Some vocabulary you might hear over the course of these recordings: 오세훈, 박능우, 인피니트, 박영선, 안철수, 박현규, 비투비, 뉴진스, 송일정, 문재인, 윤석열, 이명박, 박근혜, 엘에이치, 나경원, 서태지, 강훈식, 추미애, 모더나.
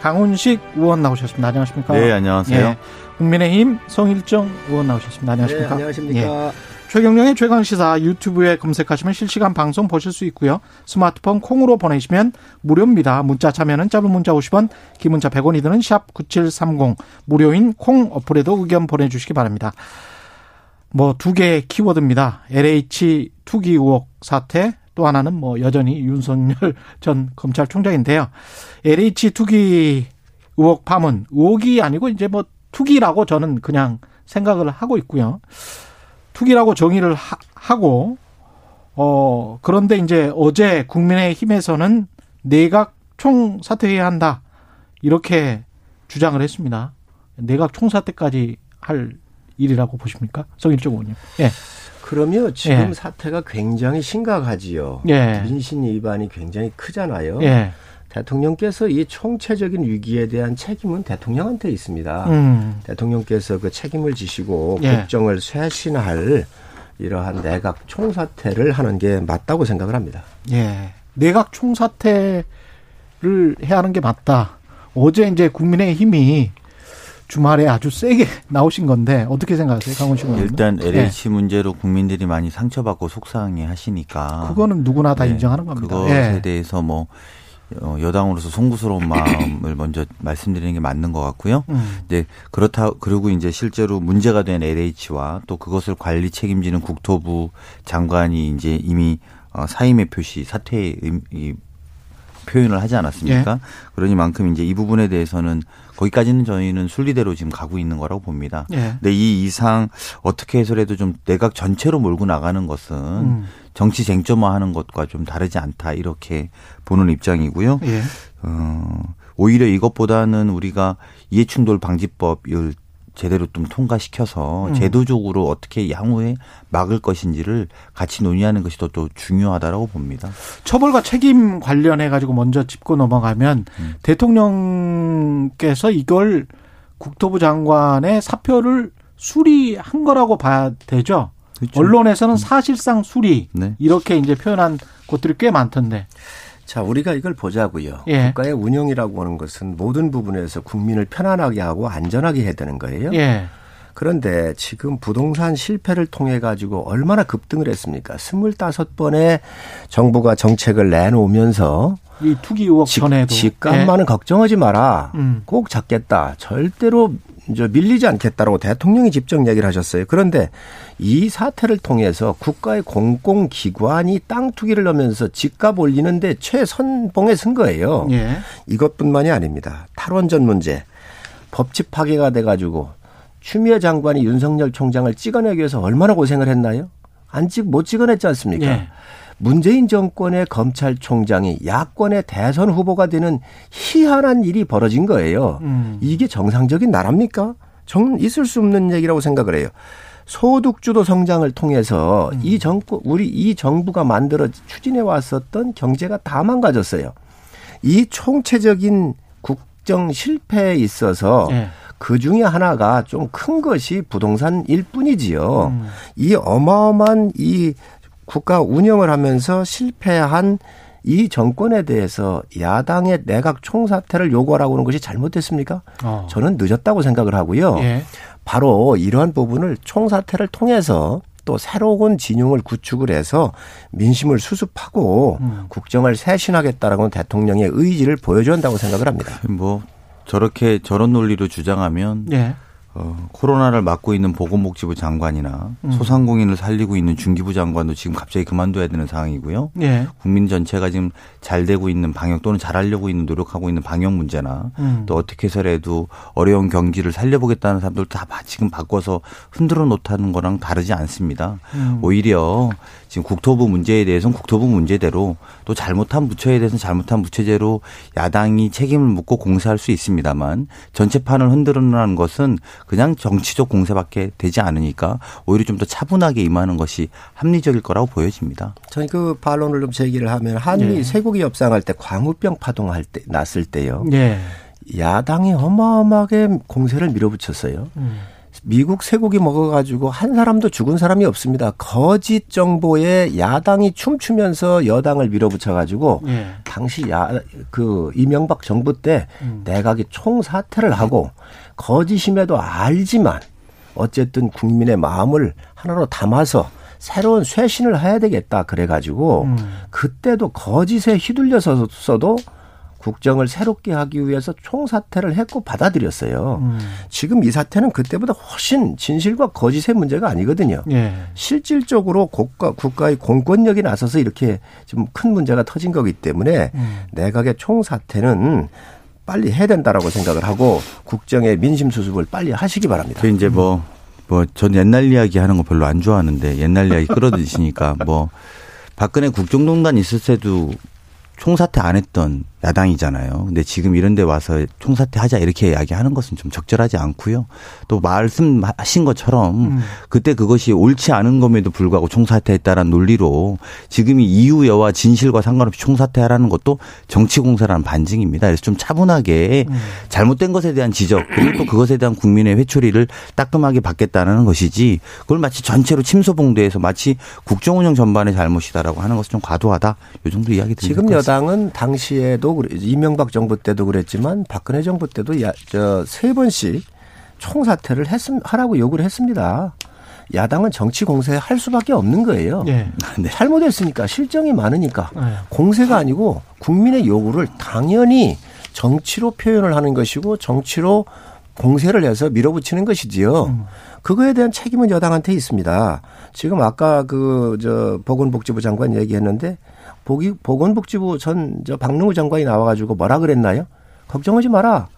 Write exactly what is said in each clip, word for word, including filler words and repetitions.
강훈식 의원 나오셨습니다. 안녕하십니까? 네, 안녕하세요. 예, 국민의힘 송일정 의원 나오셨습니다. 안녕하십니까? 네, 안녕하십니까? 예, 최경영의 최강시사 유튜브에 검색하시면 실시간 방송 보실 수 있고요. 스마트폰 콩으로 보내시면 무료입니다. 문자 참여는 짧은 문자 오십 원, 긴 문자 백 원이 드는 샵 구칠삼공 무료인 콩 어플에도 의견 보내주시기 바랍니다. 뭐 두 개의 키워드입니다. 엘에이치 투기 의혹 사태, 또 하나는 뭐 여전히 윤석열 전 검찰총장인데요. 엘에이치 투기 의혹 파문, 의혹이 아니고 이제 뭐 투기라고 저는 그냥 생각을 하고 있고요. 투기라고 정의를 하, 하고 어 그런데 이제 어제 국민의힘에서는 내각 총사퇴해야 한다 이렇게 주장을 했습니다. 내각 총사퇴까지 할 일이라고 보십니까, 성일정 의원님? 예. 그러면 지금 예. 사태가 굉장히 심각하지요. 예. 민심 위반이 굉장히 크잖아요. 예. 대통령께서 이 총체적인 위기에 대한 책임은 대통령한테 있습니다. 음. 대통령께서 그 책임을 지시고 예. 국정을 쇄신할 이러한 내각 총사퇴를 하는 게 맞다고 생각을 합니다. 예, 내각 총사퇴를 해야 하는 게 맞다. 어제 이제 국민의힘이 주말에 아주 세게 나오신 건데 어떻게 생각하세요, 강훈식 의원님? 일단 엘에이치 예. 문제로 국민들이 많이 상처받고 속상해하시니까 그거는 누구나 다 네. 인정하는 겁니다. 그것에 예. 대해서 뭐 여당으로서 송구스러운 마음을 먼저 말씀드리는 게 맞는 것 같고요. 음. 이제 그렇다 그리고 이제 실제로 문제가 된 엘에이치와 또 그것을 관리 책임지는 국토부 장관이 이제 이미 사임의 표시, 사퇴의 이 표현을 하지 않았습니까? 예. 그러니만큼 이제 이 부분에 대해서는 거기까지는 저희는 순리대로 지금 가고 있는 거라고 봅니다. 예. 근데 이 이상 어떻게 해서라도 좀 내각 전체로 몰고 나가는 것은 음. 정치 쟁점화하는 것과 좀 다르지 않다 이렇게 보는 입장이고요. 예. 어, 오히려 이것보다는 우리가 이해충돌 방지법을 제대로 좀 통과시켜서 음. 제도적으로 어떻게 향후에 막을 것인지를 같이 논의하는 것이 더 또 중요하다라고 봅니다. 처벌과 책임 관련해 가지고 먼저 짚고 넘어가면 음. 대통령께서 이걸 국토부 장관의 사표를 수리한 거라고 봐야 되죠. 그렇죠. 언론에서는 사실상 수리 네. 이렇게 이제 표현한 곳들이 꽤 많던데. 자, 우리가 이걸 보자고요. 예. 국가의 운영이라고 하는 것은 모든 부분에서 국민을 편안하게 하고 안전하게 해야 되는 거예요. 예. 그런데 지금 부동산 실패를 통해 가지고 얼마나 급등을 했습니까? 스물다섯 번의 정부가 정책을 내놓으면서 이 투기 의혹 집, 전에도 집값만은 예. 걱정하지 마라. 음. 꼭 잡겠다. 절대로 이제 밀리지 않겠다라고 대통령이 직접 얘기를 하셨어요. 그런데 이 사태를 통해서 국가의 공공기관이 땅 투기를 하면서 집값 올리는데 최선봉에 선 거예요. 예. 이것뿐만이 아닙니다. 탈원전 문제, 법치 파괴가 돼가지고 추미애 장관이 윤석열 총장을 찍어내기 위해서 얼마나 고생을 했나요? 안 찍, 못 찍어냈지 않습니까? 예. 문재인 정권의 검찰총장이 야권의 대선 후보가 되는 희한한 일이 벌어진 거예요. 음. 이게 정상적인 나라입니까? 정, 있을 수 없는 얘기라고 생각을 해요. 소득주도 성장을 통해서 음. 이 정권, 우리 이 정부가 만들어 추진해 왔었던 경제가 다 망가졌어요. 이 총체적인 국정 실패에 있어서 네. 그 중에 하나가 좀 큰 것이 부동산일 뿐이지요. 음. 이 어마어마한 이 국가 운영을 하면서 실패한 이 정권에 대해서 야당의 내각 총사퇴를 요구하라고 하는 것이 잘못됐습니까? 어. 저는 늦었다고 생각을 하고요. 예. 바로 이러한 부분을 총사퇴를 통해서 또 새로운 진영을 구축을 해서 민심을 수습하고 음. 국정을 쇄신하겠다라고 대통령의 의지를 보여줘야 한다고 생각을 합니다. 뭐 저렇게 저런 논리로 주장하면 예. 어, 코로나를 막고 있는 보건복지부 장관이나 음. 소상공인을 살리고 있는 중기부 장관도 지금 갑자기 그만둬야 되는 상황이고요. 예. 국민 전체가 지금 잘 되고 있는 방역 또는 잘하려고 있는 노력하고 있는 방역 문제나 음. 또 어떻게 해서라도 어려운 경기를 살려보겠다는 사람들 다 지금 바꿔서 흔들어 놓다는 거랑 다르지 않습니다. 음. 오히려 지금 국토부 문제에 대해서는 국토부 문제대로 또 잘못한 부처에 대해서는 잘못한 부처제로 야당이 책임을 묻고 공세할 수 있습니다만 전체 판을 흔들어 놓는 것은 그냥 정치적 공세밖에 되지 않으니까 오히려 좀 더 차분하게 임하는 것이 합리적일 거라고 보여집니다. 저는 그 반론을 좀 제기를 하면 한미 네. 쇠고기 협상할 때 광우병 파동할 때 났을 때요. 네. 야당이 어마어마하게 공세를 밀어붙였어요. 음. 미국 쇠고기 먹어가지고 한 사람도 죽은 사람이 없습니다. 거짓 정보에 야당이 춤추면서 여당을 밀어붙여가지고 예. 당시 야, 그 이명박 정부 때 음. 내각이 총사퇴를 하고 거짓임에도 알지만 어쨌든 국민의 마음을 하나로 담아서 새로운 쇄신을 해야 되겠다 그래가지고 음. 그때도 거짓에 휘둘려서서도 국정을 새롭게 하기 위해서 총사퇴를 했고 받아들였어요. 음. 지금 이 사태는 그때보다 훨씬 진실과 거짓의 문제가 아니거든요. 예. 실질적으로 국가, 국가의 공권력이 나서서 이렇게 좀 큰 문제가 터진 거기 때문에 음. 내각의 총사퇴는 빨리 해야 된다라고 생각을 하고 국정의 민심 수습을 빨리 하시기 바랍니다. 그 이제 뭐, 뭐 전 옛날 이야기 하는 거 별로 안 좋아하는데 옛날 이야기 끌어들이시니까 뭐 박근혜 국정농단 있을 때도 총사퇴 안 했던 야당이잖아요. 근데 지금 이런 데 와서 총사퇴하자 이렇게 이야기하는 것은 좀 적절하지 않고요. 또 말씀하신 것처럼 음. 그때 그것이 옳지 않은 것에도 불구하고 총사퇴했다라는 논리로 지금 이유와 진실과 상관없이 총사퇴하라는 것도 정치공세라는 반증입니다. 그래서 좀 차분하게 음. 잘못된 것에 대한 지적 그리고 또 그것에 대한 국민의 회초리를 따끔하게 받겠다는 것이지 그걸 마치 전체로 침소봉대해서 마치 국정운영 전반의 잘못이다라고 하는 것은 좀 과도하다. 이 정도 이야기 드립니다. 지금 여당은 당시에도 이명박 정부 때도 그랬지만 박근혜 정부 때도 야, 저 세 번씩 총사퇴를 했음, 하라고 요구를 했습니다. 야당은 정치 공세할 수밖에 없는 거예요. 네. 네. 잘못했으니까 실정이 많으니까 네. 공세가 아니고 국민의 요구를 당연히 정치로 표현을 하는 것이고 정치로 공세를 해서 밀어붙이는 것이지요. 음. 그거에 대한 책임은 여당한테 있습니다. 지금 아까 그 저 보건복지부 장관 얘기했는데 보기, 보건복지부 전 저 박능우 장관이 나와가지고 뭐라 그랬나요? 걱정하지 마라.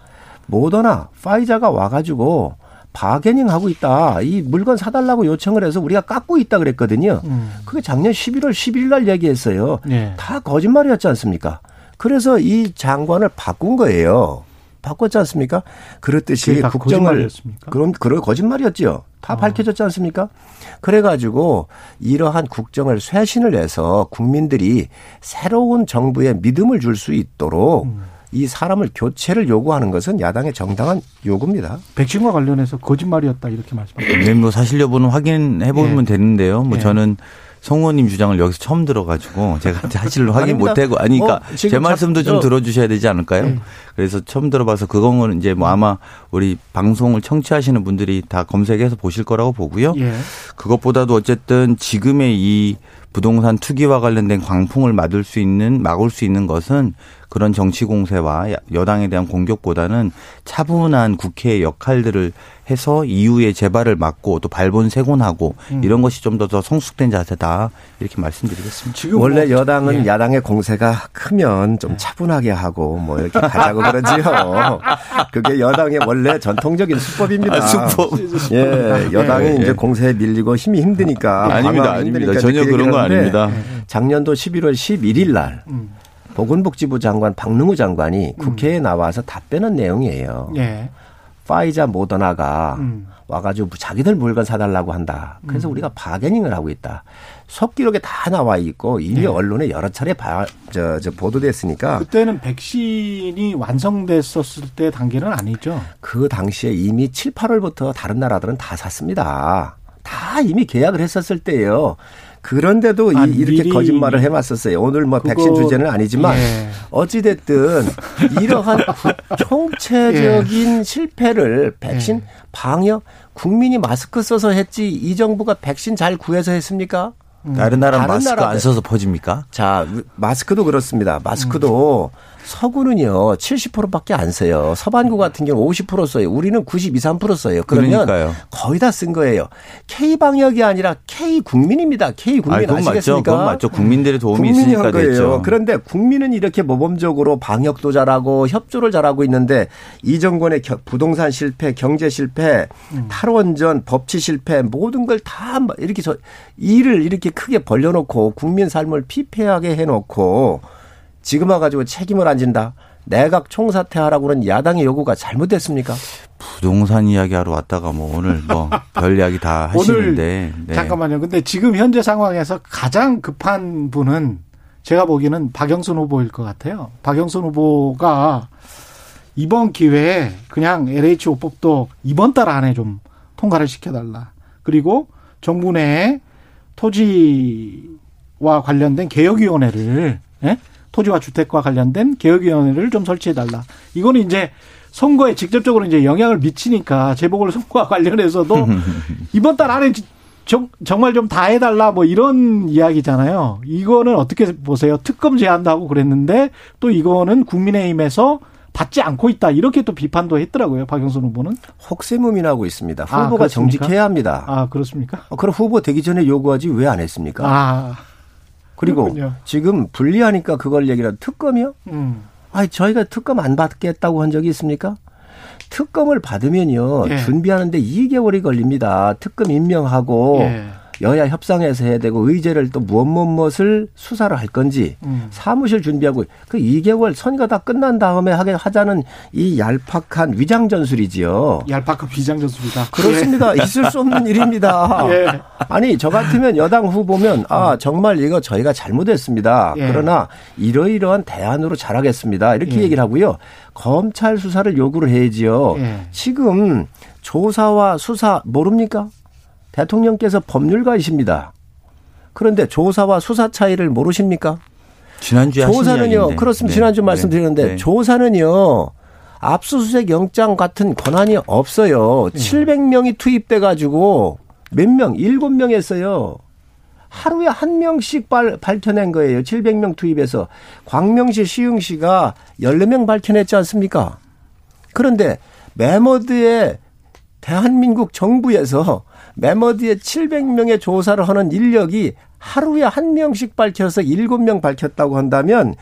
모더나 파이자가 와가지고 바게닝하고 있다. 이 물건 사달라고 요청을 해서 우리가 깎고 있다 그랬거든요. 음. 그게 작년 십일월 십일일 날 얘기했어요. 네. 다 거짓말이었지 않습니까? 그래서 이 장관을 바꾼 거예요. 바꿨지 않습니까? 그렇듯이 국정을 그럼 그런 거짓말이었지요. 다 어. 밝혀졌지 않습니까? 그래가지고 이러한 국정을 쇄신을 해서 국민들이 새로운 정부에 믿음을 줄 수 있도록 음. 이 사람을 교체를 요구하는 것은 야당의 정당한 요구입니다. 백신과 관련해서 거짓말이었다 이렇게 말씀하셨습니다. 네, 뭐 사실 여부는 확인해 보면 네. 되는데요. 뭐 네. 저는. 송 의원님 주장을 여기서 처음 들어가지고 제가 사실로 확인 못하고 아니 그러니까 어, 제 말씀도 자, 좀 들어주셔야 되지 않을까요? 음. 그래서 처음 들어봐서 그거는 이제 뭐 아마 우리 방송을 청취하시는 분들이 다 검색해서 보실 거라고 보고요. 예. 그것보다도 어쨌든 지금의 이 부동산 투기와 관련된 광풍을 막을 수 있는 막을 수 있는 것은 그런 정치 공세와 여당에 대한 공격보다는 차분한 국회의 역할들을 해서 이후에 재발을 막고 또 발본색원하고 음. 이런 것이 좀 더 더 성숙된 자세다 이렇게 말씀드리겠습니다. 지금 원래 뭐 여당은 예. 야당의 공세가 크면 좀 차분하게 하고 뭐 이렇게 가자고 그러지요. 그게 여당의 원래 전통적인 수법입니다. 아, 수법. 예, 여당이 예. 이제 공세에 밀리고 힘이 힘드니까. 아닙니다, 아닙니다. 힘드니까 전혀 그런 거 아닙니다. 작년도 십일월 십일일 날. 음. 보건복지부 장관 박능우 장관이 국회에 나와서 답변한 내용이에요. 예. 파이자 모더나가 음. 와가지고 자기들 물건 사달라고 한다. 그래서 음. 우리가 바게닝을 하고 있다. 속기록에 다 나와 있고 이미 네. 언론에 여러 차례 바, 저, 저 보도됐으니까. 그때는 백신이 완성됐었을 때 단계는 아니죠. 그 당시에 이미 칠, 팔월부터 다른 나라들은 다 샀습니다. 다 이미 계약을 했었을 때예요. 그런데도 아, 이, 이렇게 거짓말을 해왔었어요. 오늘 뭐 그거, 백신 주제는 아니지만 예. 어찌됐든 이러한 총체적인 예. 실패를 백신 예. 방역 국민이 마스크 써서 했지 이 정부가 백신 잘 구해서 했습니까? 음. 다른 나라는 다른 마스크 나라는. 안 써서 퍼집니까? 자, 마스크도 그렇습니다. 마스크도 음. 서구는요 칠십 퍼센트밖에 안 써요. 서반구 같은 경우는 오십 퍼센트 써요. 우리는 구십이, 삼 퍼센트 써요. 그러면 그러니까요. 거의 다 쓴 거예요. K-방역이 아니라 K-국민입니다. K-국민 아니, 그건 아시겠습니까? 맞죠. 그건 맞죠. 국민들의 도움이 있으니까 됐죠. 그런데 국민은 이렇게 모범적으로 방역도 잘하고 협조를 잘하고 있는데 이 정권의 부동산 실패, 경제 실패, 음. 탈원전, 법치 실패 모든 걸 다 이렇게 저 일을 이렇게 크게 벌려놓고 국민 삶을 피폐하게 해놓고 지금 와가지고 책임을 안 진다. 내각 총사퇴하라고는 야당의 요구가 잘못됐습니까? 부동산 이야기하러 왔다가 뭐 오늘 뭐 별 이야기 다 하시는데. 오늘 네. 잠깐만요. 근데 지금 현재 상황에서 가장 급한 분은 제가 보기에는 박영선 후보일 것 같아요. 박영선 후보가 이번 기회에 그냥 엘에이치 오법도 이번 달 안에 좀 통과를 시켜달라. 그리고 정부 내 토지와 관련된 개혁위원회를, 예? 토지와 주택과 관련된 개혁위원회를 좀 설치해달라. 이거는 이제 선거에 직접적으로 이제 영향을 미치니까 재보궐선거와 관련해서도 이번 달 안에 정, 정말 좀 다 해달라 뭐 이런 이야기잖아요. 이거는 어떻게 보세요? 특검 제안도 하고 그랬는데 또 이거는 국민의힘에서 받지 않고 있다. 이렇게 또 비판도 했더라고요. 박영선 후보는. 혹세무민하고 있습니다. 후보가 아, 정직해야 합니다. 아, 그렇습니까? 그럼 후보 되기 전에 요구하지 왜 안 했습니까? 아, 그리고 그렇군요. 지금 불리하니까 그걸 얘기라도 특검이요? 음. 아니, 저희가 특검 안 받겠다고 한 적이 있습니까? 특검을 받으면요. 예. 준비하는데 이 개월이 걸립니다. 특검 임명하고. 예. 여야 협상에서 해야 되고 의제를 또 무엇 무엇을 수사를 할 건지 음. 사무실 준비하고 그 이 개월 선거가 다 끝난 다음에 하게 하자는 이 얄팍한 위장 전술이지요. 얄팍한 위장 전술이다. 그렇습니다. 예. 있을 수 없는 일입니다. 예. 아니 저 같으면 여당 후보면 아 정말 이거 저희가 잘못했습니다. 예. 그러나 이러이러한 대안으로 잘하겠습니다. 이렇게 예. 얘기를 하고요. 검찰 수사를 요구를 해야지요. 예. 지금 조사와 수사 모릅니까? 대통령께서 법률가이십니다. 그런데 조사와 수사 차이를 모르십니까? 지난주에 하신 조사는요. 그렇습니다. 네. 지난주 네. 말씀드렸는데 네. 조사는요. 압수수색 영장 같은 권한이 없어요. 네. 칠백 명이 투입돼 가지고 몇 명? 일곱 명 했어요. 하루에 한 명씩 발, 밝혀낸 거예요. 칠백 명 투입해서. 광명시, 시흥시가 열네 명 밝혀냈지 않습니까? 그런데 메모드에 대한민국 정부에서 메모드에 칠백 명의 조사를 하는 인력이 하루에 한 명씩 밝혀서 일곱 명 밝혔다고 한다면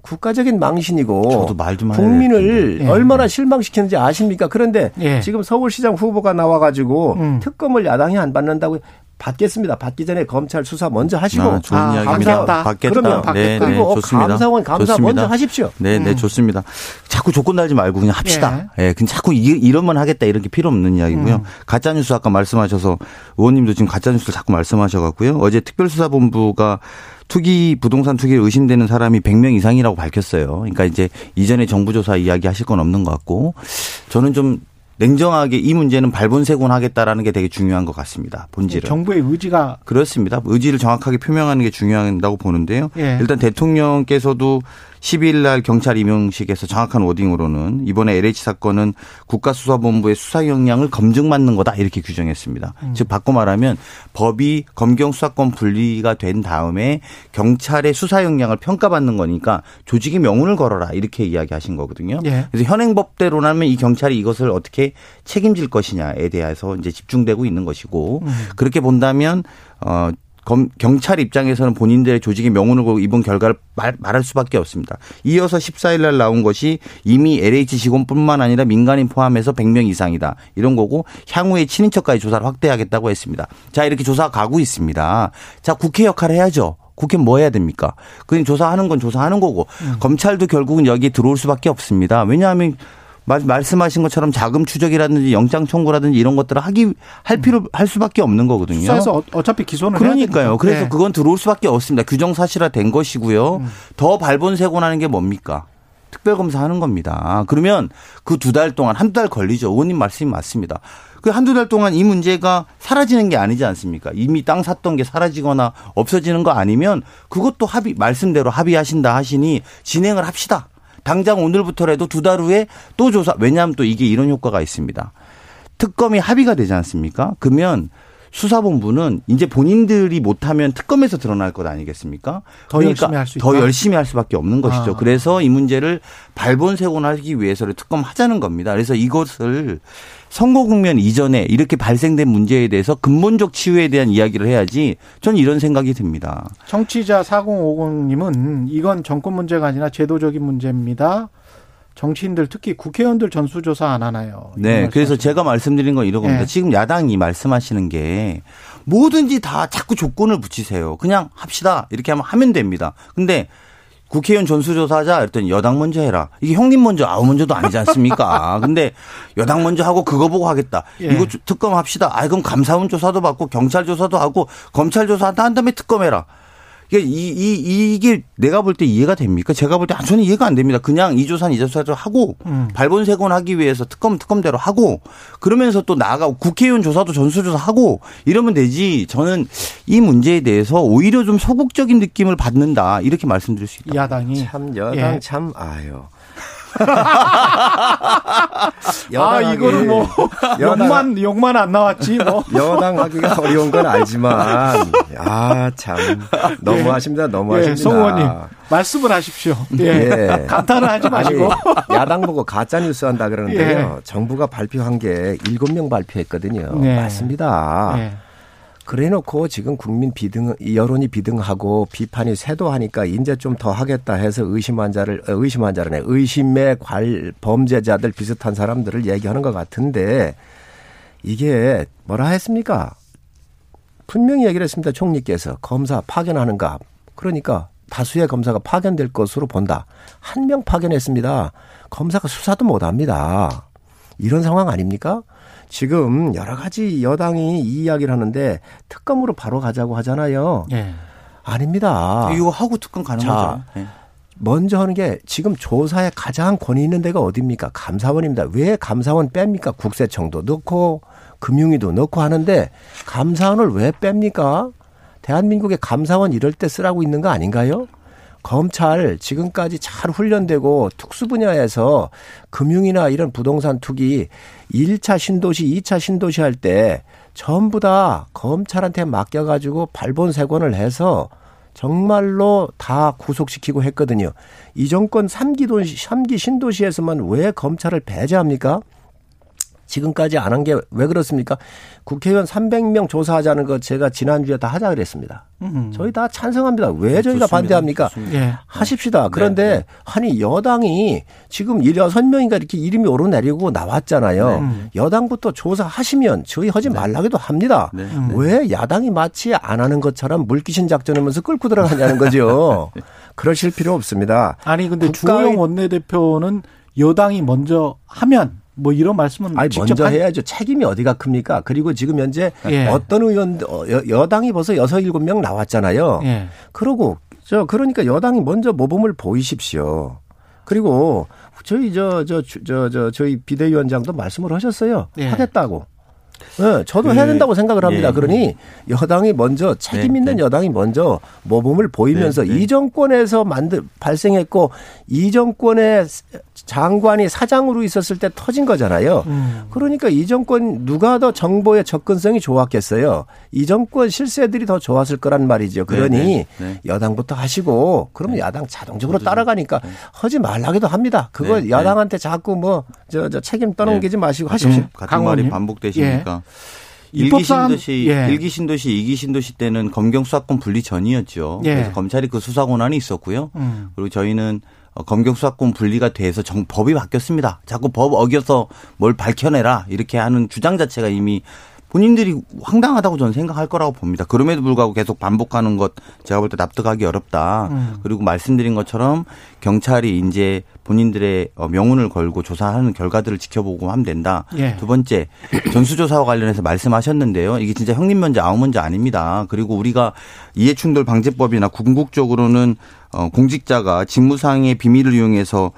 국가적인 망신이고 저도 말 좀 국민을 예. 얼마나 실망시키는지 아십니까? 그런데 예. 지금 서울시장 후보가 나와가지고 음. 특검을 야당이 안 받는다고 받겠습니다. 받기 전에 검찰 수사 먼저 하시고. 아, 좋은 아, 이야기입니다. 받겠다. 그러면 받겠다. 네, 네, 좋습니다. 감사원 감사 좋습니다. 먼저 하십시오. 네, 네, 음. 좋습니다. 자꾸 조건 달지 말고 그냥 합시다. 예, 네. 네, 자꾸 이, 이런만 하겠다 이런 게 필요 없는 이야기고요. 음. 가짜뉴스 아까 말씀하셔서 의원님도 지금 가짜뉴스를 자꾸 말씀하셔갖고요. 어제 특별수사본부가 투기 부동산 투기를 의심되는 사람이 백 명 이상이라고 밝혔어요. 그러니까 이제 이전에 정부 조사 이야기 하실 건 없는 것 같고 저는 좀 냉정하게 이 문제는 발본색원 하겠다라는 게 되게 중요한 것 같습니다. 본질은. 정부의 의지가. 그렇습니다. 의지를 정확하게 표명하는 게 중요하다고 보는데요. 예. 일단 대통령께서도 십이일 날 경찰 임용식에서 정확한 워딩으로는 이번에 엘에이치 사건은 국가수사본부의 수사 역량을 검증받는 거다 이렇게 규정했습니다. 음. 즉 바꿔 말하면 법이 검경수사권 분리가 된 다음에 경찰의 수사 역량을 평가받는 거니까 조직의 명운을 걸어라 이렇게 이야기하신 거거든요. 예. 그래서 현행법대로라면 이 경찰이 이것을 어떻게 책임질 것이냐에 대해서 이제 집중되고 있는 것이고 음. 그렇게 본다면 어. 검, 경찰 입장에서는 본인들의 조직의 명운을 걸고 이번 결과를 말, 말할 수밖에 없습니다. 이어서 십사일 날 나온 것이 이미 엘에이치 직원뿐만 아니라 민간인 포함해서 백 명 이상이다. 이런 거고 향후에 친인척까지 조사를 확대하겠다고 했습니다. 자 이렇게 조사가 가고 있습니다. 자 국회 역할을 해야죠. 국회 뭐 해야 됩니까? 그냥 조사하는 건 조사하는 거고 음. 검찰도 결국은 여기에 들어올 수밖에 없습니다. 왜냐하면 말씀하신 것처럼 자금 추적이라든지 영장 청구라든지 이런 것들을 하기 할 필요 할 수밖에 없는 거거든요. 수사에서 어차피 기소는 그러니까요. 해야 그래서 네. 그건 들어올 수밖에 없습니다. 규정 사실화된 것이고요. 음. 더 발본색원하는 게 뭡니까? 특별검사 하는 겁니다. 그러면 그 두 달 동안 한두 달 걸리죠. 의원님 말씀이 맞습니다. 그 한두 달 동안 이 문제가 사라지는 게 아니지 않습니까? 이미 땅 샀던 게 사라지거나 없어지는 거 아니면 그것도 합의 말씀대로 합의하신다 하시니 진행을 합시다. 당장 오늘부터라도 두 달 후에 또 조사. 왜냐하면 또 이게 이런 효과가 있습니다. 특검이 합의가 되지 않습니까? 그러면 수사본부는 이제 본인들이 못하면 특검에서 드러날 것 아니겠습니까? 더 그러니까 열심히 할 수 있다. 더 열심히 할 수밖에 없는 것이죠. 아. 그래서 이 문제를 발본색원하기 위해서를 특검하자는 겁니다. 그래서 이것을 선거 국면 이전에 이렇게 발생된 문제에 대해서 근본적 치유에 대한 이야기를 해야지 저는 이런 생각이 듭니다. 청취자 사공오공님은 이건 정권 문제가 아니라 제도적인 문제입니다. 정치인들 특히 국회의원들 전수조사 안 하나요? 네. 그래서 제가 말씀드린 건 이런 겁니다. 네. 지금 야당이 말씀하시는 게 뭐든지 다 자꾸 조건을 붙이세요. 그냥 합시다. 이렇게 하면 하면 됩니다. 근데 국회의원 전수조사하자 그랬더니 여당 먼저 해라. 이게 형님 먼저 아우 먼저도 아니지 않습니까? 근데 여당 먼저 하고 그거 보고 하겠다. 예. 이거 특검합시다. 아 그럼 감사원 조사도 받고 경찰 조사도 하고 검찰 조사한다 한 다음에 특검해라. 이게 이, 이, 이게 내가 볼 때 이해가 됩니까? 제가 볼 때 저는 이해가 안 됩니다. 그냥 이 조사는 이 조사로 하고 음. 발본색원하기 위해서 특검 특검대로 하고 그러면서 또 나아가고 국회의원 조사도 전수조사하고 이러면 되지. 저는 이 문제에 대해서 오히려 좀 소극적인 느낌을 받는다 이렇게 말씀드릴 수 있다. 야당이 참 여당 예. 참 아요. 아 이거는 뭐 여당, 욕만 욕만 안 나왔지 뭐 여당하기가 어려운 건 알지만 아 참 너무하십니다 너무하십니다. 예, 송 의원님 말씀을 하십시오. 예, 예. 감탄을 하지 마시고 아니, 야당 보고 가짜 뉴스 한다 그러는데요. 예. 정부가 발표한 게 일곱 명 발표했거든요. 예. 맞습니다. 예. 그래놓고 지금 국민 비등 여론이 비등하고 비판이 쇄도하니까 이제 좀 더 하겠다 해서 의심환자를 의심환자라네 의심의 괄 범죄자들 비슷한 사람들을 얘기하는 것 같은데 이게 뭐라 했습니까? 분명히 얘기를 했습니다. 총리께서 검사 파견하는가 그러니까 다수의 검사가 파견될 것으로 본다. 한 명 파견했습니다. 검사가 수사도 못합니다. 이런 상황 아닙니까? 지금 여러 가지 여당이 이 이야기를 하는데 특검으로 바로 가자고 하잖아요. 네. 아닙니다. 이거 하고 특검 가는 자, 거죠. 네. 먼저 하는 게 지금 조사에 가장 권위 있는 데가 어디입니까? 감사원입니다. 왜 감사원 뺍니까? 국세청도 넣고 금융위도 넣고 하는데 감사원을 왜 뺍니까? 대한민국의 감사원 이럴 때 쓰라고 있는 거 아닌가요? 검찰 지금까지 잘 훈련되고 특수 분야에서 금융이나 이런 부동산 투기 일 차 신도시 이 차 신도시 할 때 전부 다 검찰한테 맡겨가지고 발본색원을 해서 정말로 다 구속시키고 했거든요. 이 정권 삼 기 신도시에서만 왜 검찰을 배제합니까? 지금까지 안 한 게 왜 그렇습니까? 국회의원 삼백 명 조사하자는 거 제가 지난주에 다 하자 그랬습니다. 음흠. 저희 다 찬성합니다. 왜 네, 저희가 좋습니다. 반대합니까? 네. 하십시다. 그런데 네, 네. 아니 여당이 지금 여섯 명인가 이렇게 이름이 오르내리고 나왔잖아요. 네. 여당부터 조사하시면 저희 하지 네. 말라기도 합니다. 네. 왜 야당이 마치 안 하는 것처럼 물귀신 작전하면서 끌고 들어가냐는 거죠. 그러실 필요 없습니다. 아니 근데 주호영 원내대표는 여당이 먼저 하면 뭐 이런 말씀은 아니, 직접 먼저 한... 해야죠. 책임이 어디가 큽니까? 그리고 지금 현재 예. 어떤 의원 여, 여당이 벌써 여섯, 일곱 명 나왔잖아요. 예. 그러고 저 그러니까 여당이 먼저 모범을 보이십시오. 그리고 저희 저 저 저 저 저희 비대위원장도 말씀을 하셨어요. 예. 하겠다고. 네, 저도 네. 해야 된다고 생각을 합니다. 네. 그러니 여당이 먼저 책임 있는 네. 여당이 먼저 모범을 보이면서 네. 네. 이 정권에서 만들 발생했고 이 정권의 장관이 사장으로 있었을 때 터진 거잖아요. 음. 그러니까 이 정권 누가 더 정보의 접근성이 좋았겠어요. 이 정권 실세들이 더 좋았을 거란 말이죠. 그러니 네. 네. 여당부터 하시고 그러면 네. 야당 자동적으로 네. 따라가니까 네. 하지 말라기도 합니다. 그걸 네. 야당한테 자꾸 뭐 저 저 책임 떠넘기지 네. 마시고 하십시오. 같은 말이 반복되시니까. 예. 일기 신도시, 예. 일기 신도시, 이기 신도시 때는 검경 수사권 분리 전이었죠. 예. 그래서 검찰이 그 수사 권한이 있었고요. 음. 그리고 저희는 검경 수사권 분리가 돼서 정, 법이 바뀌었습니다. 자꾸 법 어겨서 뭘 밝혀내라 이렇게 하는 주장 자체가 이미 본인들이 황당하다고 저는 생각할 거라고 봅니다. 그럼에도 불구하고 계속 반복하는 것 제가 볼 때 납득하기 어렵다. 음. 그리고 말씀드린 것처럼 경찰이 이제 본인들의 명운을 걸고 조사하는 결과들을 지켜보고 하면 된다. 예. 두 번째 전수조사와 관련해서 말씀하셨는데요. 이게 진짜 형님 먼저 아우 먼저 아닙니다. 그리고 우리가 이해충돌방지법이나 궁극적으로는 공직자가 직무상의 비밀을 이용해서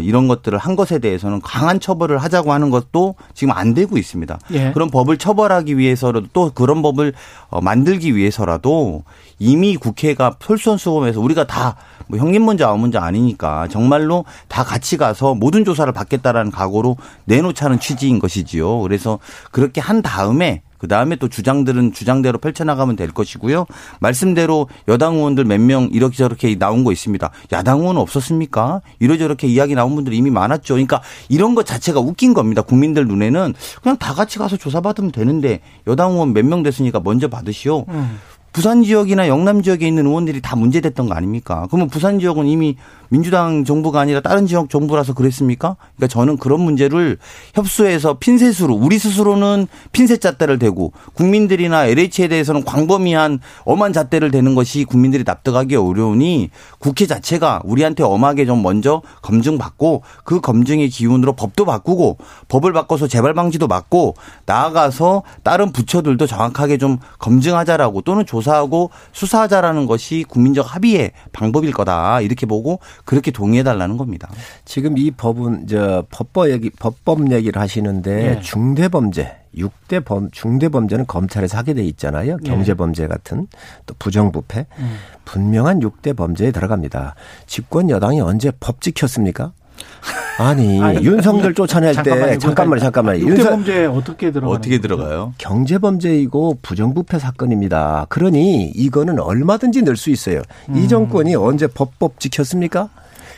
이런 것들을 한 것에 대해서는 강한 처벌을 하자고 하는 것도 지금 안 되고 있습니다. 예. 그런 법을 처벌하기 위해서라도 또 그런 법을 만들기 위해서라도 이미 국회가 솔선수범해서 우리가 다 뭐 형님 먼저 아우 먼저 아니니까 정말로 다 같이 가서 모든 조사를 받겠다라는 각오로 내놓자는 취지인 것이지요. 그래서 그렇게 한 다음에 그다음에 또 주장들은 주장대로 펼쳐나가면 될 것이고요. 말씀대로 여당 의원들 몇 명 이렇게 저렇게 나온 거 있습니다. 야당 의원 없었습니까? 이러저렇게 이야기 나온 분들이 이미 많았죠. 그러니까 이런 것 자체가 웃긴 겁니다. 국민들 눈에는 그냥 다 같이 가서 조사받으면 되는데 여당 의원 몇 명 됐으니까 먼저 받으시오. 음. 부산 지역이나 영남 지역에 있는 의원들이 다 문제됐던 거 아닙니까? 그러면 부산 지역은 이미 민주당 정부가 아니라 다른 지역 정부라서 그랬습니까? 그러니까 저는 그런 문제를 협소해서 핀셋으로 우리 스스로는 핀셋 잣대를 대고 국민들이나 엘에이치에 대해서는 광범위한 엄한 잣대를 대는 것이 국민들이 납득하기 어려우니 국회 자체가 우리한테 엄하게 좀 먼저 검증받고 그 검증의 기운으로 법도 바꾸고 법을 바꿔서 재발 방지도 막고 나아가서 다른 부처들도 정확하게 좀 검증하자라고 또는 조사하고 수사하자라는 것이 국민적 합의의 방법일 거다 이렇게 보고 그렇게 동의해달라는 겁니다. 지금 이 법은 저 법법 얘기, 법법 얘기를 하시는데 예. 중대범죄. 육 대 범, 중대범죄는 검찰에서 하게 돼 있잖아요. 경제범죄 같은 또 부정부패. 음. 분명한 육 대 범죄에 들어갑니다. 집권 여당이 언제 법 지켰습니까? 아니, 아니 윤석열 쫓아낼 잠깐만요, 때 잠깐만요. 잠깐만요. 경제범죄에 어떻게 들어가요? 어떻게 들어가요? 경제범죄이고 부정부패 사건입니다. 그러니 이거는 얼마든지 늘 수 있어요. 음. 이 정권이 언제 법법 지켰습니까?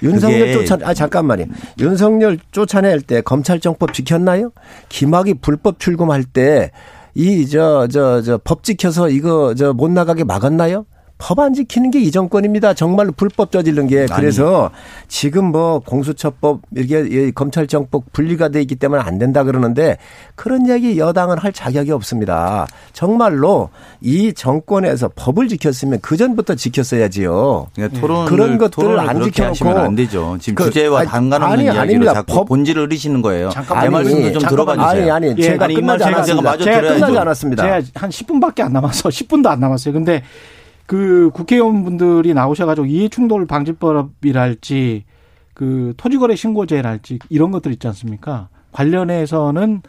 윤석열 쫓아, 아, 잠깐만요. 윤석열 쫓아낼 때 검찰정법 지켰나요? 김학의 불법 출금할 때, 이, 저, 저, 저, 법 지켜서 이거, 저, 못 나가게 막았나요? 법 안 지키는 게 이 정권입니다. 정말로 불법 저지른 게. 그래서 아니. 지금 뭐 공수처법, 이렇게 검찰정법 분리가 돼 있기 때문에 안 된다 그러는데 그런 얘기 여당은 할 자격이 없습니다. 정말로 이 정권에서 법을 지켰으면 그전부터 지켰어야지요. 그러니까 토론을, 그런 것들을 안 지켜놓고. 안 되죠. 지금 그, 주제와 상관없는 이야기로 아닙니다. 자꾸 법. 본질을 흐리시는 거예요. 잠깐만. 제 말씀도 좀 들어봐 주세요. 아니, 아니. 제가 예, 끝나지 않았습니다. 제가 끝나지 않았습니다. 제가 한 십 분밖에 안 남아서 십 분도 안 남았어요. 근데 그 국회의원분들이 나오셔가지고 이해충돌방지법이랄지 그 토지거래 신고제랄지 이런 것들 있지 않습니까? 관련해서는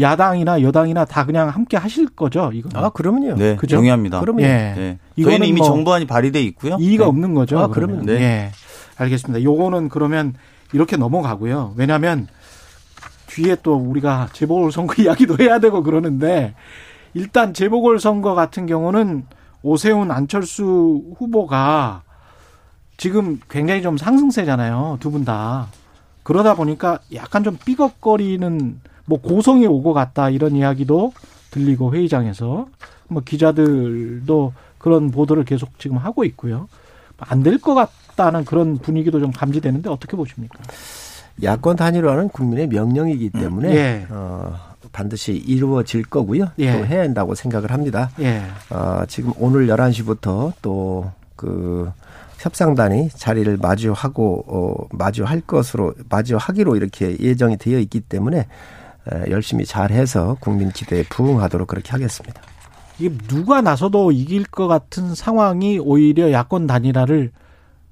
야당이나 여당이나 다 그냥 함께 하실 거죠, 이거? 아, 그러면요. 네, 그죠? 동의합니다. 그러면 예. 네. 이거는 이미 뭐 정부안이 발의돼 있고요. 이의가 네. 없는 거죠. 아, 그러면. 그러면. 네. 예. 알겠습니다. 요거는 그러면 이렇게 넘어가고요. 왜냐하면 뒤에 또 우리가 재보궐선거 이야기도 해야 되고 그러는데 일단 재보궐선거 같은 경우는 오세훈, 안철수 후보가 지금 굉장히 좀 상승세잖아요. 두 분 다. 그러다 보니까 약간 좀 삐걱거리는 뭐 고성이 오고 갔다 이런 이야기도 들리고 회의장에서. 뭐 기자들도 그런 보도를 계속 지금 하고 있고요. 안 될 것 같다는 그런 분위기도 좀 감지되는데 어떻게 보십니까? 야권 단일화는 국민의 명령이기 때문에. 예. 어. 반드시 이루어질 거고요. 예. 또 해야 한다고 생각을 합니다. 예. 어, 지금 오늘 열한 시부터 또 그 협상단이 자리를 마주하고 어, 마주할 것으로 마주하기로 이렇게 예정이 되어 있기 때문에 에, 열심히 잘해서 국민 기대에 부응하도록 그렇게 하겠습니다. 이게 누가 나서도 이길 것 같은 상황이 오히려 야권 단일화를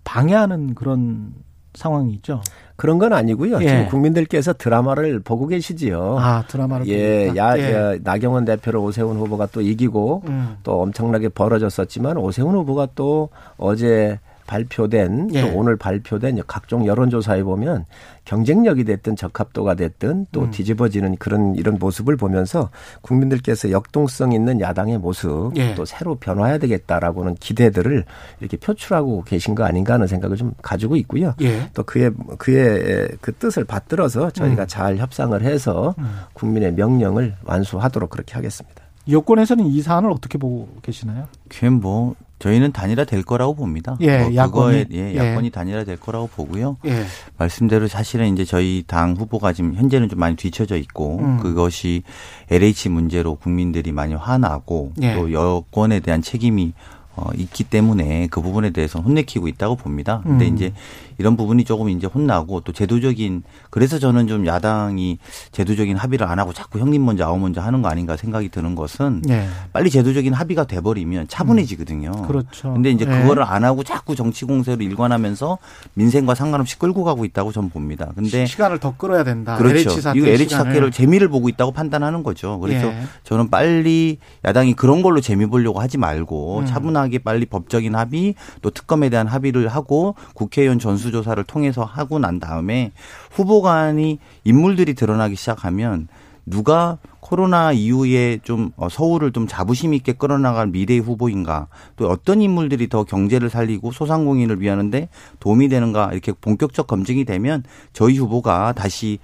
방해하는 그런 상황이죠. 그런 건 아니고요. 예. 지금 국민들께서 드라마를 보고 계시지요. 아, 드라마를 예, 보고 계시다. 예. 나경원 대표를 오세훈 후보가 또 이기고 음. 또 엄청나게 벌어졌었지만 오세훈 후보가 또 어제 발표된 예. 또 오늘 발표된 각종 여론조사에 보면 경쟁력이 됐든 적합도가 됐든 또 음. 뒤집어지는 그런 이런 모습을 보면서 국민들께서 역동성 있는 야당의 모습 예. 또 새로 변화해야 되겠다라고는 기대들을 이렇게 표출하고 계신 거 아닌가 하는 생각을 좀 가지고 있고요. 예. 또 그의 그의 그 뜻을 받들어서 저희가 음. 잘 협상을 해서 국민의 명령을 완수하도록 그렇게 하겠습니다. 여권에서는 이 사안을 어떻게 보고 계시나요? 그냥 뭐 저희는 단일화 될 거라고 봅니다. 예, 어, 야권이. 예, 야권이 예. 단일화 될 거라고 보고요. 예. 말씀대로 사실은 이제 저희 당 후보가 지금 현재는 좀 많이 뒤쳐져 있고 음. 그것이 엘에이치 문제로 국민들이 많이 화나고 예. 또 여권에 대한 책임이 어, 있기 때문에 그 부분에 대해서 혼내키고 있다고 봅니다. 근데 음. 이제 이런 부분이 조금 이제 혼나고 또 제도적인 그래서 저는 좀 야당이 제도적인 합의를 안 하고 자꾸 형님 먼저 아우 먼저 하는 거 아닌가 생각이 드는 것은 예. 빨리 제도적인 합의가 돼버리면 차분해지거든요. 음. 그렇죠. 근데 이제 예. 그거를 안 하고 자꾸 정치 공세로 일관하면서 민생과 상관없이 끌고 가고 있다고 저는 봅니다. 근데 시간을 더 끌어야 된다. 그렇죠. 엘에이치 사태 이거 엘에이치 시간을. 사태를 재미를 보고 있다고 판단하는 거죠. 그래서 예. 저는 빨리 야당이 그런 걸로 재미 보려고 하지 말고 음. 차분한 빨리 법적인 합의 또 특검에 대한 합의를 하고 국회의원 전수조사를 통해서 하고 난 다음에 후보 간이 인물들이 드러나기 시작하면 누가 코로나 이후에 좀 서울을 좀 자부심 있게 끌어나갈 미래의 후보인가 또 어떤 인물들이 더 경제를 살리고 소상공인을 위하는데 도움이 되는가 이렇게 본격적 검증이 되면 저희 후보가 다시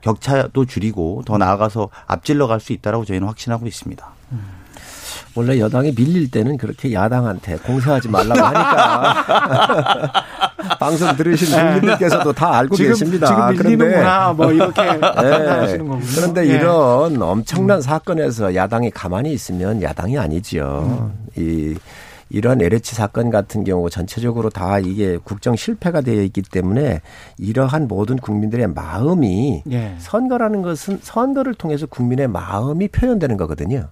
격차도 줄이고 더 나아가서 앞질러 갈 수 있다라고 저희는 확신하고 있습니다. 음. 원래 여당이 밀릴 때는 그렇게 야당한테 공세하지 말라고 하니까 방송 들으신 국민들께서도 다 알고 지금, 계십니다. 지금 밀리는구나 뭐 이렇게 판단하시는 네. 거군요. 그런데 네. 이런 엄청난 사건에서 야당이 가만히 있으면 야당이 아니지요. 음. 이 이런 엘에이치 사건 같은 경우 전체적으로 다 이게 국정 실패가 되어 있기 때문에 이러한 모든 국민들의 마음이 예. 선거라는 것은 선거를 통해서 국민의 마음이 표현되는 거거든요.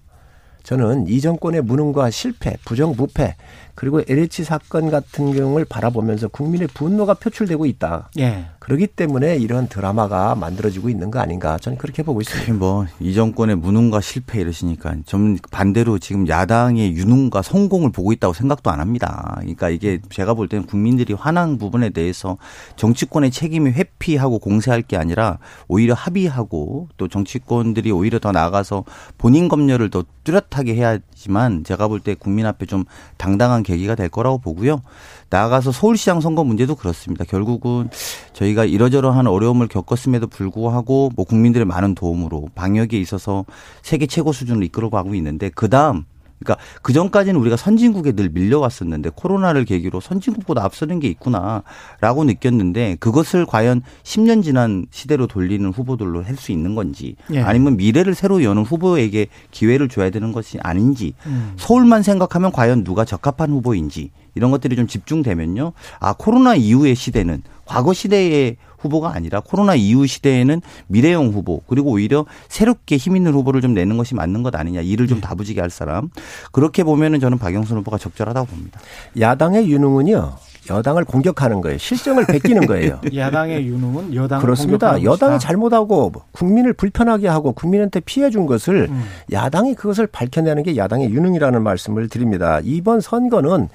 저는 이 정권의 무능과 실패, 부정부패 그리고 엘에이치 사건 같은 경우를 바라보면서 국민의 분노가 표출되고 있다. 예. 그렇기 때문에 이런 드라마가 만들어지고 있는 거 아닌가 저는 그렇게 보고 있습니다. 뭐 이 정권의 무능과 실패 이러시니까 저는 반대로 지금 야당의 유능과 성공을 보고 있다고 생각도 안 합니다. 그러니까 이게 제가 볼 때는 국민들이 화난 부분에 대해서 정치권의 책임이 회피하고 공세할 게 아니라 오히려 합의하고 또 정치권들이 오히려 더 나아가서 본인 검열을 더 뚜렷하게 해야지만 제가 볼 때 국민 앞에 좀 당당한 계기가 될 거라고 보고요. 나아가서 서울시장 선거 문제도 그렇습니다. 결국은 저희가 이러저러한 어려움을 겪었음에도 불구하고 뭐 국민들의 많은 도움으로 방역에 있어서 세계 최고 수준으로 이끌어가고 있는데 그다음 그러니까 그전까지는 우리가 선진국에 늘 밀려왔었는데 코로나를 계기로 선진국보다 앞서는 게 있구나라고 느꼈는데 그것을 과연 십 년 지난 시대로 돌리는 후보들로 할 수 있는 건지 예. 아니면 미래를 새로 여는 후보에게 기회를 줘야 되는 것이 아닌지 음. 서울만 생각하면 과연 누가 적합한 후보인지 이런 것들이 좀 집중되면요. 아 코로나 이후의 시대는 과거 시대의 후보가 아니라 코로나 이후 시대에는 미래형 후보 그리고 오히려 새롭게 힘 있는 후보를 좀 내는 것이 맞는 것 아니냐. 이를 좀 다부지게 할 사람. 그렇게 보면은 저는 박영선 후보가 적절하다고 봅니다. 야당의 유능은요. 여당을 공격하는 거예요. 실정을 베끼는 거예요. 야당의 유능은 여당을 그렇습니다. 공격하는 것이다. 여당이 잘못하고 국민을 불편하게 하고 국민한테 피해 준 것을 음. 야당이 그것을 밝혀내는 게 야당의 유능이라는 말씀을 드립니다. 이번 선거는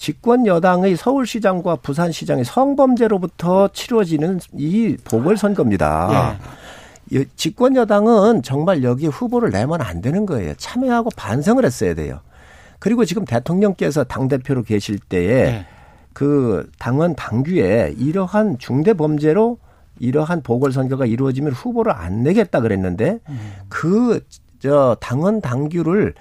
집권 여당의 서울시장과 부산시장의 성범죄로부터 치러지는 이 보궐선거입니다. 예. 집권 여당은 정말 여기에 후보를 내면 안 되는 거예요. 참여하고 반성을 했어야 돼요. 그리고 지금 대통령께서 당대표로 계실 때에 예. 그 당원 당규에 이러한 중대범죄로 이러한 보궐선거가 이루어지면 후보를 안 내겠다 그랬는데 음. 그 저 당원 당규를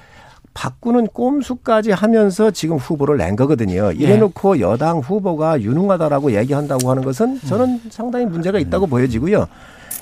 바꾸는 꼼수까지 하면서 지금 후보를 낸 거거든요. 이래놓고 여당 후보가 유능하다라고 얘기한다고 하는 것은 저는 상당히 문제가 있다고 보여지고요.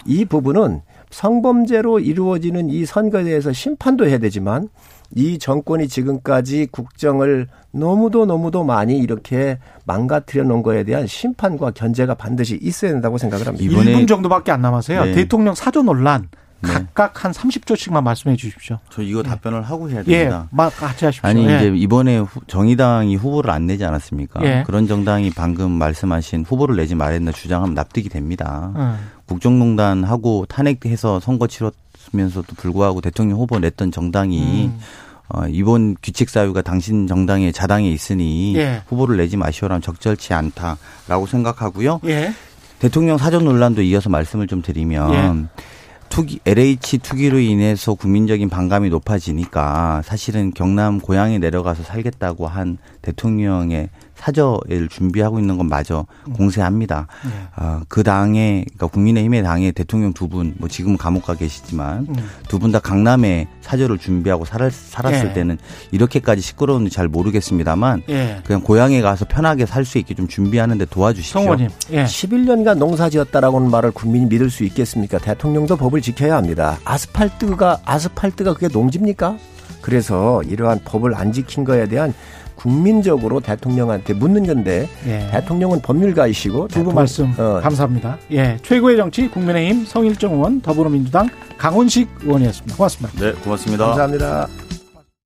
이 부분은 성범죄로 이루어지는 이 선거에 대해서 심판도 해야 되지만 이 정권이 지금까지 국정을 너무도 너무도 많이 이렇게 망가뜨려 놓은 거에 대한 심판과 견제가 반드시 있어야 된다고 생각을 합니다. 일 분 정도밖에 안 남았어요. 네. 대통령 사저 논란. 네. 각각 한 삼십 초씩만 말씀해 주십시오. 저 이거 네. 답변을 하고 해야 됩니다. 예, 막 같이 하십시오. 아니 예. 이제 이번에 정의당이 후보를 안 내지 않았습니까? 예. 그런 정당이 방금 말씀하신 후보를 내지 말했나 주장하면 납득이 됩니다. 음. 국정농단하고 탄핵해서 선거 치렀으면서도 불구하고 대통령 후보 냈던 정당이 음. 어, 이번 규칙 사유가 당신 정당의 자당에 있으니 예. 후보를 내지 마시오라면 적절치 않다라고 생각하고요. 예. 대통령 사전 논란도 이어서 말씀을 좀 드리면. 예. 투기, 엘에이치 투기로 인해서 국민적인 반감이 높아지니까 사실은 경남 고향에 내려가서 살겠다고 한 대통령의 사저를 준비하고 있는 건 마저 공세합니다. 네. 어, 그 당에 그러니까 국민의힘의 당에 대통령 두 분, 뭐 지금은 감옥 가 계시지만 네. 두 분 다 강남에 사저를 준비하고 살았, 살았을 네. 때는 이렇게까지 시끄러운지 잘 모르겠습니다만 네. 그냥 고향에 가서 편하게 살 수 있게 좀 준비하는 데 도와주십시오. 성원님. 네. 십일 년간 농사지었다라고는 말을 국민이 믿을 수 있겠습니까? 대통령도 법을 지켜야 합니다. 아스팔트가 아스팔트가 그게 농지입니까? 그래서 이러한 법을 안 지킨 거에 대한 국민적으로 대통령한테 묻는 건데 예. 대통령은 법률가이시고 두 분 말씀 어. 감사합니다. 예, 최고의 정치 국민의힘 송일정 의원 더불어민주당 강훈식 의원이었습니다. 고맙습니다. 네, 고맙습니다. 감사합니다.